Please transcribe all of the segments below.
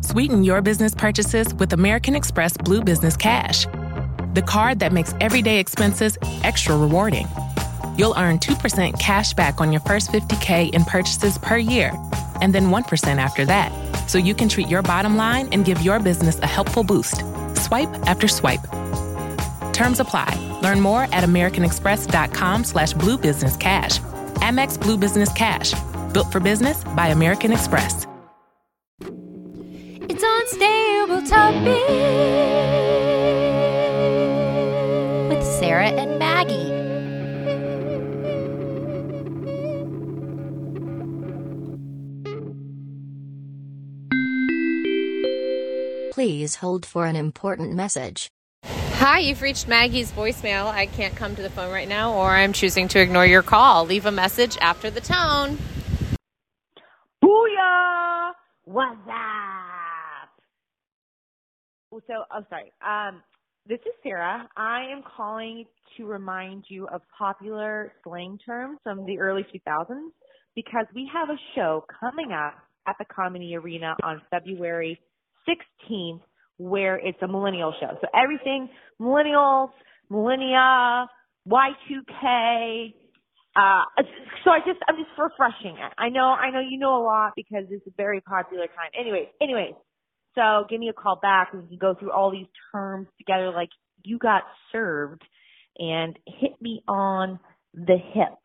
Sweeten your business purchases with American Express Blue Business Cash, the card that makes everyday expenses extra rewarding. You'll earn 2% cash back on your first $50,000 in purchases per year, and then 1% after that, so you can treat your bottom line and give your business a helpful boost, swipe after swipe. Terms apply. Learn more at americanexpress.com/bluebusinesscash. Amex Blue Business Cash, built for business by American Express. It's Unstable Topic with Sarah and Maggie. Please hold for an important message. Hi, you've reached Maggie's voicemail. I can't come to the phone right now, or I'm choosing to ignore your call. Leave a message after the tone. Booyah! What's up? This is Sarah. I am calling to remind you of popular slang terms from the early 2000s because we have a show coming up at the Comedy Arena on February 16th where it's a millennial show. So everything millennials, millennia, Y2K. I'm just refreshing. I know you know a lot because it's a very popular time. Anyways, so give me a call back and we can go through all these terms together like you got served and hit me on the hip.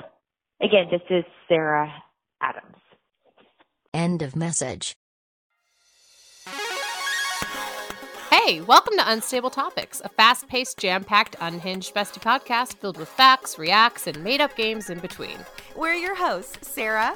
Again, this is Sarah Adams. End of message. Hey, welcome to Unstable Topics, a fast-paced, jam-packed, unhinged bestie podcast filled with facts, reacts, and made-up games in between. We're your hosts, Sarah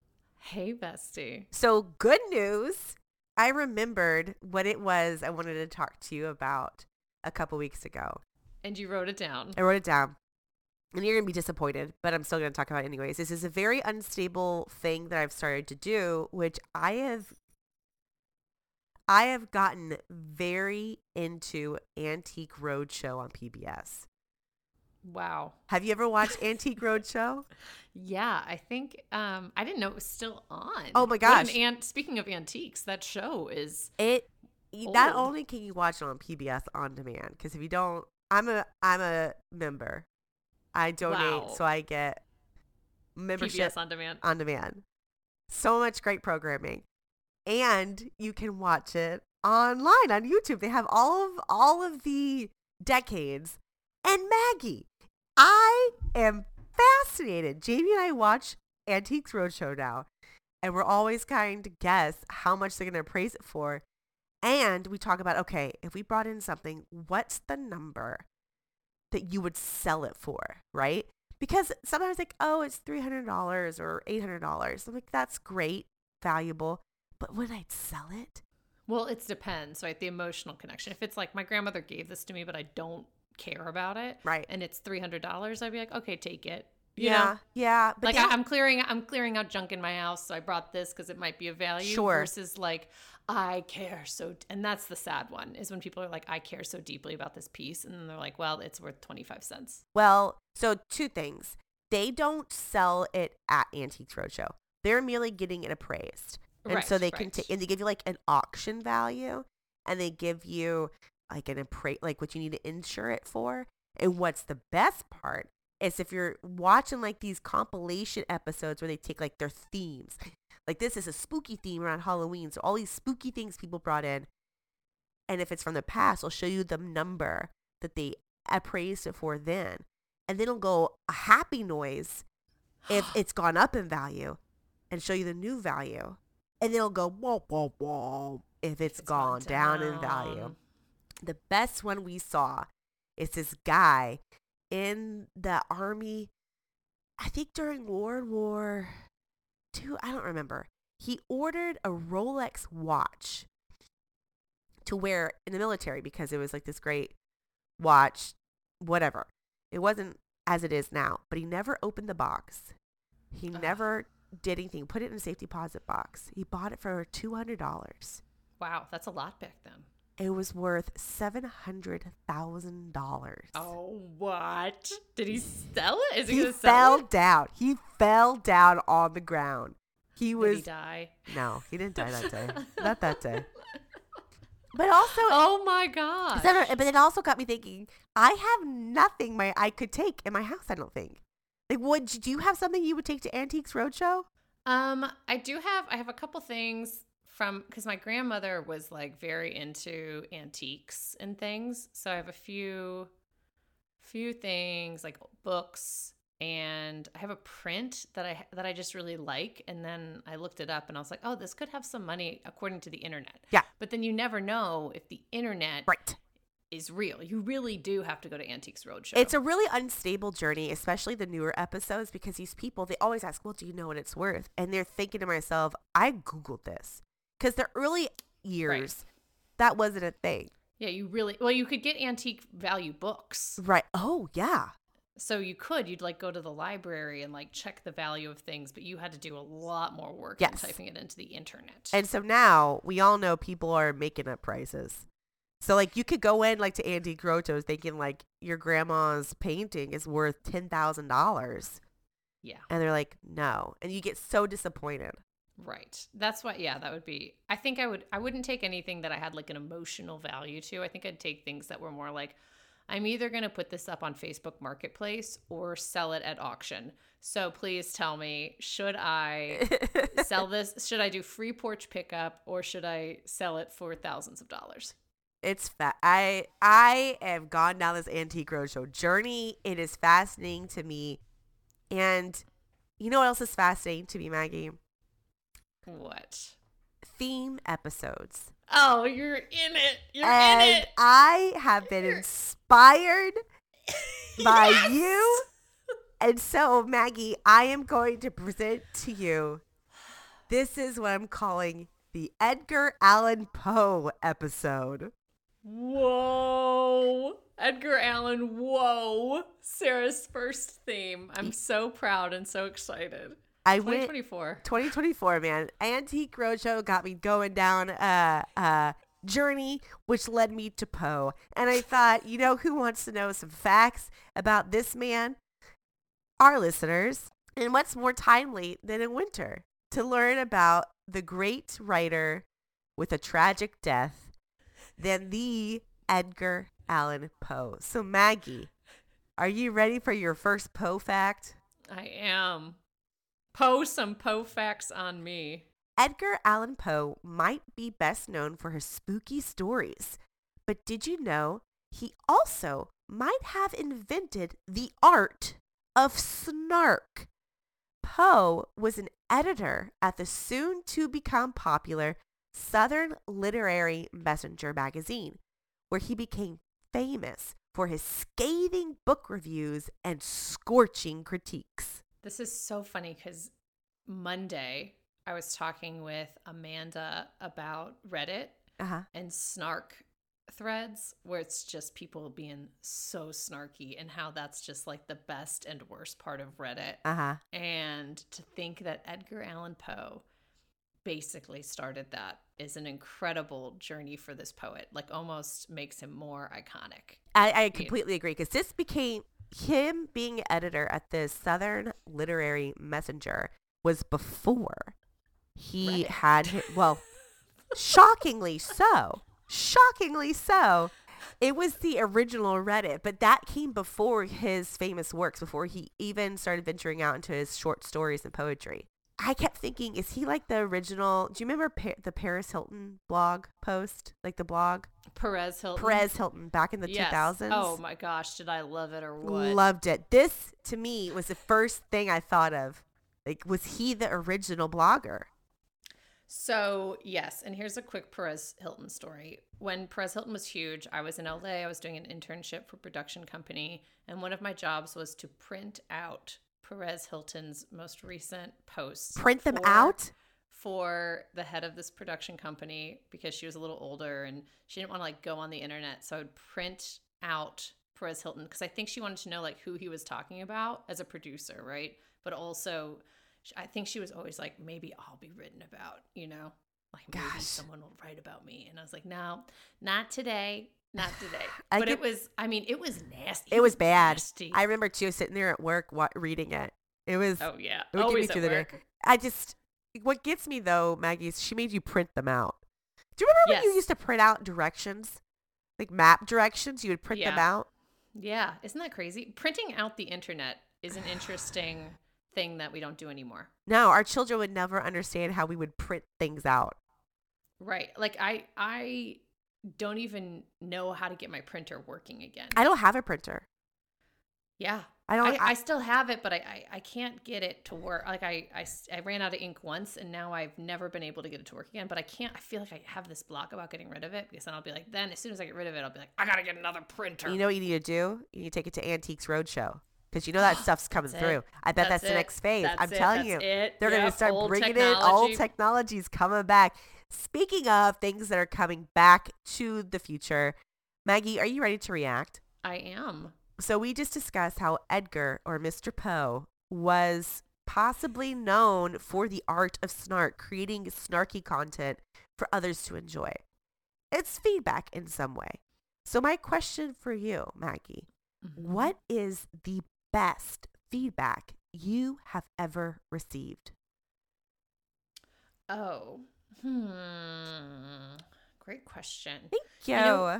Hey, bestie. So, good news. I remembered what it was I wanted to talk to you about a couple weeks ago. And you wrote it down. I wrote it down. And you're going to be disappointed, but I'm still going to talk about it anyways. This is a very unstable thing that I've started to do, which I have gotten very into Antiques Roadshow on PBS. Wow. Have you ever watched Antiques Roadshow? Yeah, I think I didn't know it was still on. Oh my gosh. Speaking of antiques, that show is old. Not only can you watch it on PBS on demand, because if you don't, I'm a member. I donate, so I get membership PBS on demand. On demand. So much great programming. And you can watch it online on YouTube. They have all of the decades. And Maggie, I am fascinated. Jamie and I watch Antiques Roadshow now, and we're always trying to guess how much they're going to praise it for. And we talk about, okay, if we brought in something, what's the number that you would sell it for, right? Because sometimes like, oh, it's $300 or $800. I'm like, that's great, valuable. But would I sell it? Well, it depends, right? The emotional connection. If it's like, my grandmother gave this to me, but I don't care about it. Right. And it's $300, I'd be like, okay, take it. You know? Yeah. But like I'm clearing out junk in my house, so I brought this because it might be of value. Sure. Versus like, I care so, and that's the sad one, is when people are like, I care so deeply about this piece. And then they're like, well, it's worth 25 cents. Well, so two things. They don't sell it at Antiques Roadshow. They're merely getting it appraised. And right, so they can and they give you like an auction value, and they give you like an like what you need to insure it for. And what's the best part is if you're watching like these compilation episodes where they take like their themes, like this is a spooky theme around Halloween. So all these spooky things people brought in. And if it's from the past, it'll show you the number that they appraised it for then. And then it'll go a happy noise if it's gone up in value and show you the new value. And then it'll go womp, womp, womp if it's gone down in value. The best one we saw is this guy in the army, I think during World War II, I don't remember. He ordered a Rolex watch to wear in the military because it was like this great watch, whatever. It wasn't as it is now, but he never opened the box. He never did anything. Put it in a safe deposit box. He bought it for $200. Wow, that's a lot back then. It was worth $700,000. Oh, what? Did he sell it? Is he going to sell it? He fell down. He fell down on the ground. He was. Did he die? No, he didn't die that day. Not that day. But also, oh my God! But it also got me thinking. I have nothing I could take in my house. I don't think. Like, do you have something you would take to Antiques Roadshow? I do have. I have a couple things because my grandmother was like very into antiques and things. So I have a few things like books, and I have a print that I just really like. And then I looked it up, and I was like, oh, this could have some money according to the internet. Yeah. But then you never know if the internet is real. You really do have to go to Antiques Roadshow. It's a really unstable journey, especially the newer episodes, because these people, they always ask, well, do you know what it's worth? And they're thinking to myself, I Googled this. Because the early years, that wasn't a thing. Yeah, you could get antique value books. Right. Oh, yeah. So you'd like go to the library and like check the value of things, but you had to do a lot more work than typing it into the internet. And so now we all know people are making up prices. So like you could go in like to Antique Roadshow thinking like your grandma's painting is worth $10,000. Yeah. And they're like, no. And you get so disappointed. Right. That's what, yeah, that would be, I think I wouldn't take anything that I had like an emotional value to. I think I'd take things that were more like, I'm either going to put this up on Facebook Marketplace or sell it at auction. So please tell me, should I sell this? Should I do free porch pickup or should I sell it for thousands of dollars? It's I have gone down this Antique Roadshow journey. It is fascinating to me. And you know what else is fascinating to me, Maggie? What? Theme episodes. Oh, you're in it. You're in it. I have been inspired by you. And so, Maggie, I am going to present to you, this is what I'm calling the Edgar Allan Poe episode. Whoa. Edgar Allan, whoa. Sarah's first theme. I'm so proud and so excited. 2024, man. Antique Roadshow got me going down a journey, which led me to Poe. And I thought, you know who wants to know some facts about this man? Our listeners. And what's more timely than in winter to learn about the great writer with a tragic death than the Edgar Allan Poe. So, Maggie, are you ready for your first Poe fact? I am. Poe, some Poe facts on me. Edgar Allan Poe might be best known for his spooky stories, but did you know he also might have invented the art of snark? Poe was an editor at the soon-to-become popular Southern Literary Messenger magazine, where he became famous for his scathing book reviews and scorching critiques. This is so funny because Monday I was talking with Amanda about Reddit and snark threads where it's just people being so snarky and how that's just like the best and worst part of Reddit. And to think that Edgar Allan Poe basically started that is an incredible journey for this poet. Like almost makes him more iconic. I completely agree because this became... Him being editor at the Southern Literary Messenger was before he had, well, shockingly so. It was the original Reddit, but that came before his famous works, before he even started venturing out into his short stories and poetry. I kept thinking, is he like the original? Do you remember the Perez Hilton blog post, like the blog? Perez Hilton back in the 2000s. Oh my gosh, did I love it or what? Loved it. This to me was the first thing I thought of. Like, was he the original blogger? So yes, and here's a quick Perez Hilton story. When Perez Hilton was huge, I was in LA. I was doing an internship for a production company, and one of my jobs was to print out Perez Hilton's most recent posts. Print them out? For the head of this production company, because she was a little older and she didn't want to like go on the internet. So I would print out Perez Hilton because I think she wanted to know like who he was talking about as a producer, right? But also I think she was always like, maybe I'll be written about, you know, like maybe someone will write about me. And I was like, no, not today. Not today. But it was, I mean, it was nasty. It was bad. Nasty. I remember too, sitting there at work reading it. It was, oh yeah. It would always get me through the work. Day. What gets me though, Maggie, is she made you print them out. Do you remember when you used to print out directions? Like map directions, you would print them out? Yeah. Isn't that crazy? Printing out the internet is an interesting thing that we don't do anymore. No, our children would never understand how we would print things out. Right. Like I don't even know how to get my printer working again. I don't have a printer. Yeah. I still have it, but I can't get it to work. Like I ran out of ink once, and now I've never been able to get it to work again. But I can't. I feel like I have this block about getting rid of it, because then I'll be like, as soon as I get rid of it, I'll be like, I gotta get another printer. You know what you need to do? You need to take it to Antiques Roadshow, because you know that stuff's coming through. I bet that's the next phase. I'm telling you, they're gonna start bringing it. Old technology's coming back. Speaking of things that are coming back to the future, Maggie, are you ready to react? I am. So we just discussed how Edgar, or Mr. Poe, was possibly known for the art of snark, creating snarky content for others to enjoy. It's feedback in some way. So my question for you, Maggie, what is the best feedback you have ever received? Oh, great question. Thank you.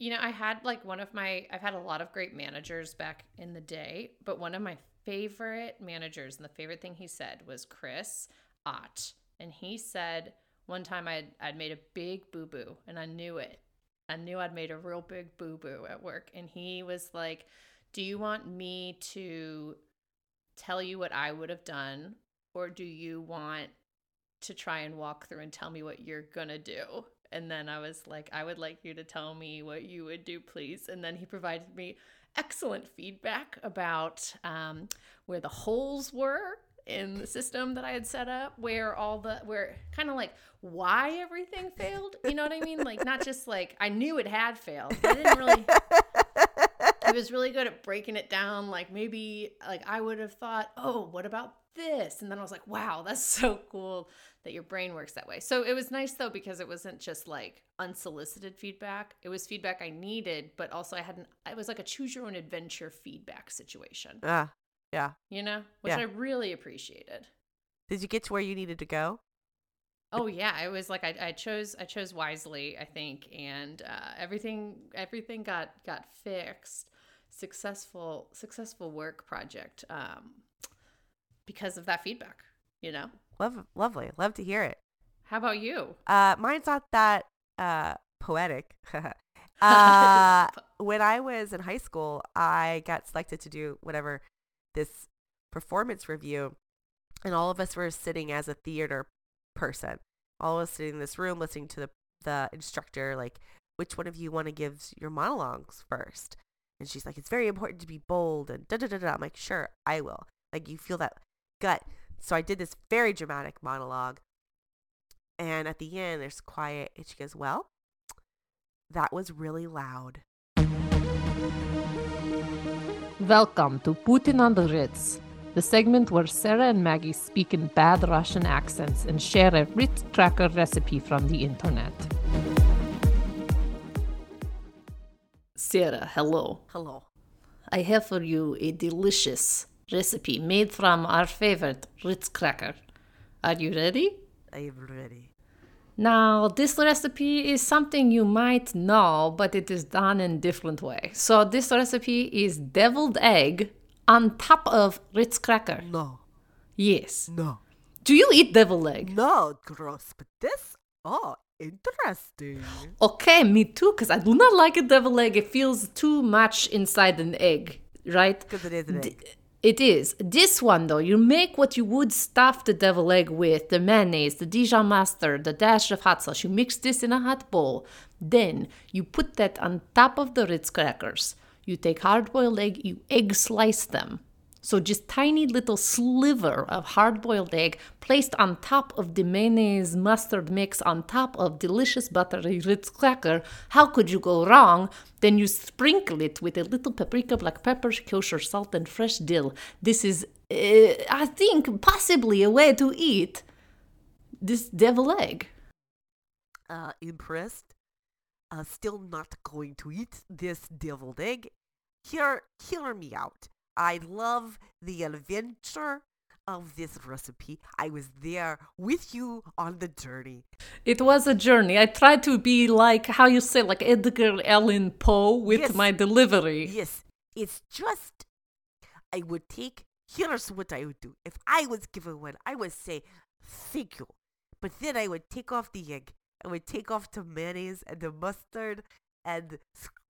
You know, I had like I've had a lot of great managers back in the day, but one of my favorite managers and the favorite thing he said was Chris Ott. And he said one time I'd made a big boo-boo, and I knew it. I knew I'd made a real big boo-boo at work. And he was like, do you want me to tell you what I would have done, or do you want to try and walk through and tell me what you're going to do? And then I was like, I would like you to tell me what you would do, please. And then he provided me excellent feedback about where the holes were in the system that I had set up, where kind of like why everything failed. You know what I mean? Like, not just like I knew it had failed. I didn't really. He was really good at breaking it down. Like, maybe like I would have thought, oh, what about this? And then I was like, wow, that's so cool that your brain works that way. So it was nice though, because it wasn't just like unsolicited feedback. It was feedback I needed, but also it was like a choose your own adventure feedback situation. Yeah. You know, which I really appreciated. Did you get to where you needed to go? Oh yeah, it was like I chose wisely, I think, and everything got fixed. Successful work project because of that feedback, you know. Lovely, love to hear it. How about you? Mine's not that poetic. When I was in high school, I got selected to do this performance review, and all of us were sitting as a theater person. All of us sitting in this room listening to the instructor, like, which one of you want to give your monologues first? And she's like, it's very important to be bold and da-da-da-da. I'm like, sure, I will. Like, you feel that gut. So I did this very dramatic monologue. And at the end, there's quiet. And she goes, well, that was really loud. Welcome to Putin on the Ritz, the segment where Sarah and Maggie speak in bad Russian accents and share a Ritz Cracker recipe from the internet. Sarah, hello. Hello. I have for you a delicious recipe made from our favorite Ritz Cracker. Are you ready? I am ready. Now, this recipe is something you might know, but it is done in a different way. So this recipe is deviled egg on top of Ritz Cracker. No. Yes. No. Do you eat deviled egg? No, gross. But this, Interesting. Okay, me too, because I do not like a devil egg. It feels too much inside an egg, right? Because it is an egg. It is. This one, though, you make what you would stuff the devil egg with, the mayonnaise, the Dijon mustard, the dash of hot sauce. You mix this in a hot bowl. Then you put that on top of the Ritz crackers. You take hard-boiled egg, you egg slice them. So just tiny little sliver of hard-boiled egg placed on top of the mayonnaise mustard mix on top of delicious buttery Ritz cracker. How could you go wrong? Then you sprinkle it with a little paprika, black pepper, kosher salt, and fresh dill. This is, I think, possibly a way to eat this devil egg. Impressed? Still not going to eat this deviled egg? Hear me out. I love the adventure of this recipe. I was there with you on the journey. It was a journey. I tried to be like, how you say, like Edgar Allan Poe with my delivery. Yes. It's just, here's what I would do. If I was given one, I would say, thank you. But then I would take off the egg. I would take off the mayonnaise and the mustard and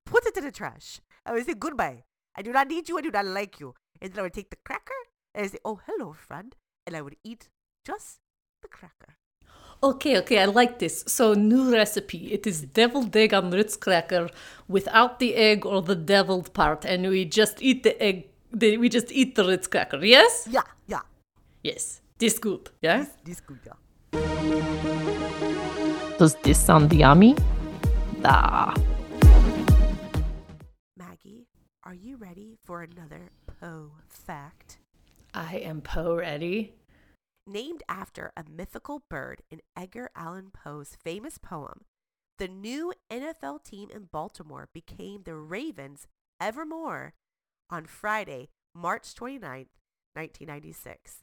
put it in the trash. I would say goodbye. I do not need you. I do not like you. And then I would take the cracker and I say, oh, hello, friend. And I would eat just the cracker. Okay. I like this. So new recipe. It is deviled egg on Ritz cracker without the egg or the deviled part. And we just eat the egg. We just eat the Ritz cracker. Yes? Yeah. Yes. This good. Yeah? This good, yeah. Does this sound yummy? Nah. Are you ready for another Poe fact? I am Poe ready. Named after a mythical bird in Edgar Allan Poe's famous poem, the new NFL team in Baltimore became the Ravens evermore on Friday, March 29, 1996.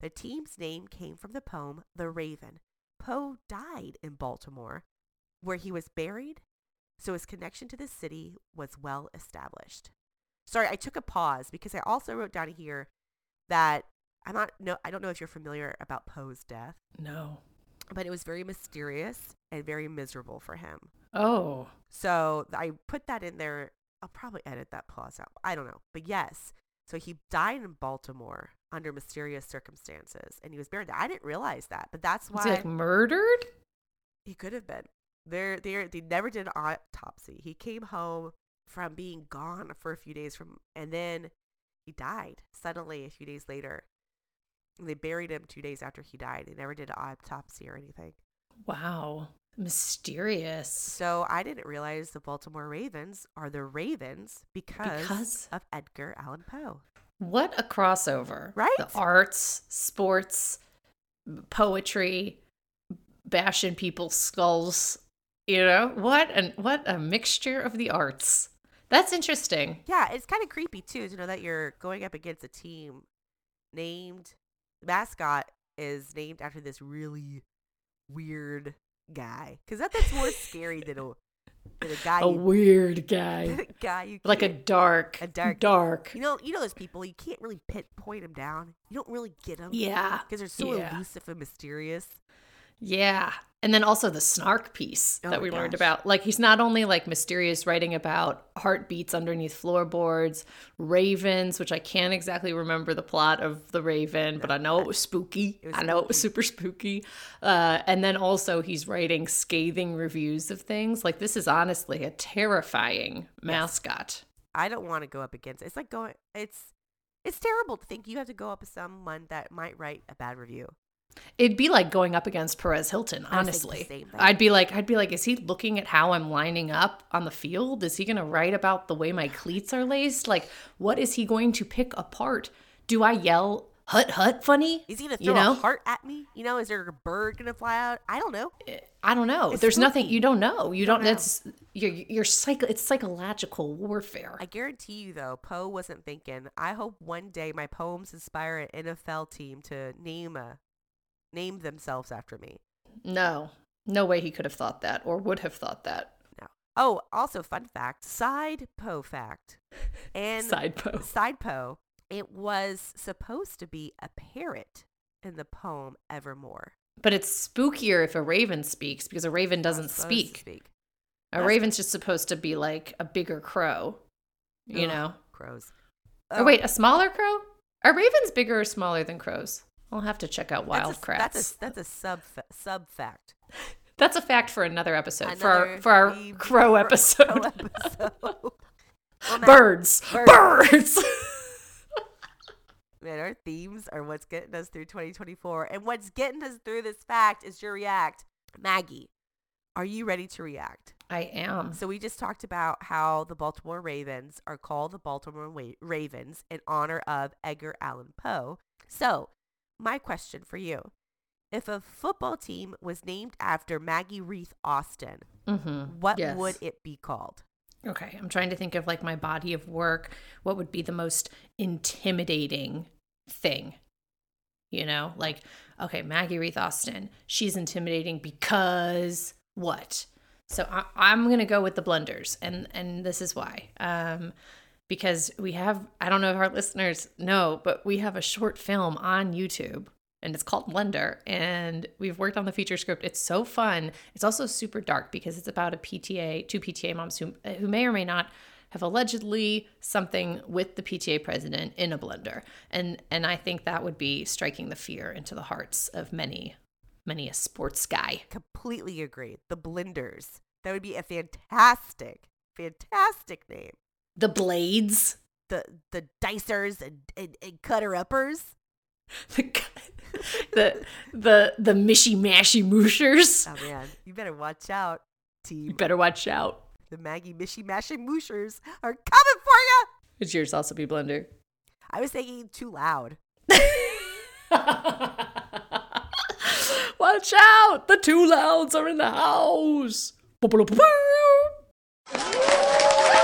The team's name came from the poem The Raven. Poe died in Baltimore, where he was buried, so his connection to the city was well established. Sorry, I took a pause because I also wrote down here that I don't know if you're familiar about Poe's death. No. But it was very mysterious and very miserable for him. Oh. So I put that in there. I'll probably edit that pause out. I don't know. But yes. So he died in Baltimore under mysterious circumstances and he was buried there. I didn't realize that, but that's why. Was he like murdered? He could have been. They never did an autopsy. He came home from being gone for a few days and then he died suddenly a few days later. They buried him 2 days after he died. They never did an autopsy or anything. Wow. Mysterious. So I didn't realize the Baltimore Ravens are the Ravens because of Edgar Allan Poe. What a crossover. Right? The arts, sports, poetry, bashing people's skulls. You know, what a mixture of the arts. That's interesting. Yeah, it's kind of creepy, too, to know that you're going up against a team named after this really weird guy. Because that's more scary than a guy. Like a dark. You know those people, you can't really pinpoint them down. You don't really get them. Yeah. Because they're so elusive and mysterious. Yeah. And then also the snark piece that we learned about. Like, he's not only like mysterious, writing about heartbeats underneath floorboards, ravens, which I can't exactly remember the plot of The Raven, but I know it was spooky. It was super spooky. And then also he's writing scathing reviews of things. Like, this is honestly a terrifying mascot. I don't want to go up against it. It's like it's terrible to think you have to go up with someone that might write a bad review. It'd be like going up against Perez Hilton, honestly. I'd be like, is he looking at how I'm lining up on the field? Is he going to write about the way my cleats are laced? Like, what is he going to pick apart? Do I yell, hut, hut, funny? Is he going to throw a heart at me? You know, is there a bird going to fly out? I don't know. It's There's nothing. You don't know. You don't know. That's it's psychological warfare. I guarantee you, though, Poe wasn't thinking, I hope one day my poems inspire an NFL team to name themselves after me. No way he could have thought that or would have thought that. No. Oh, also fun fact, side Poe fact. And Side Poe. It was supposed to be a parrot in the poem Evermore. But it's spookier if a raven speaks, because a raven doesn't speak. A raven's just supposed to be like a bigger crow, you know? Crows. Oh. Or wait, a smaller crow? Are ravens bigger or smaller than crows? I'll have to check out Wild Kratts. That's a sub fact. That's a fact for another episode, for our crow episode. Well, Birds. Man, our themes are what's getting us through 2024. And what's getting us through this fact is your react. Maggie, are you ready to react? I am. So we just talked about how the Baltimore Ravens are called the Baltimore Ravens in honor of Edgar Allan Poe. So my question for you, if a football team was named after Maggie Reith Austin, what would it be called? Okay, I'm trying to think of like my body of work. What would be the most intimidating thing? You know, like, okay, Maggie Reith Austin, she's intimidating because what? So I'm going to go with the Blenders, and this is why. Because we have, I don't know if our listeners know, but we have a short film on YouTube, and it's called Blender, and we've worked on the feature script. It's so fun. It's also super dark because it's about two PTA moms who may or may not have allegedly something with the PTA president in a blender. And I think that would be striking the fear into the hearts of many, many a sports guy. Completely agree. The Blenders. That would be a fantastic, fantastic name. The Blades. The Dicers and Cutter Uppers. The mishy mashy mooshers. Oh man, you better watch out, team. You better watch out. The Maggie mishy mashy mooshers are coming for you. Could yours also be Blender? I was thinking too loud. Watch out! The too louds are in the house.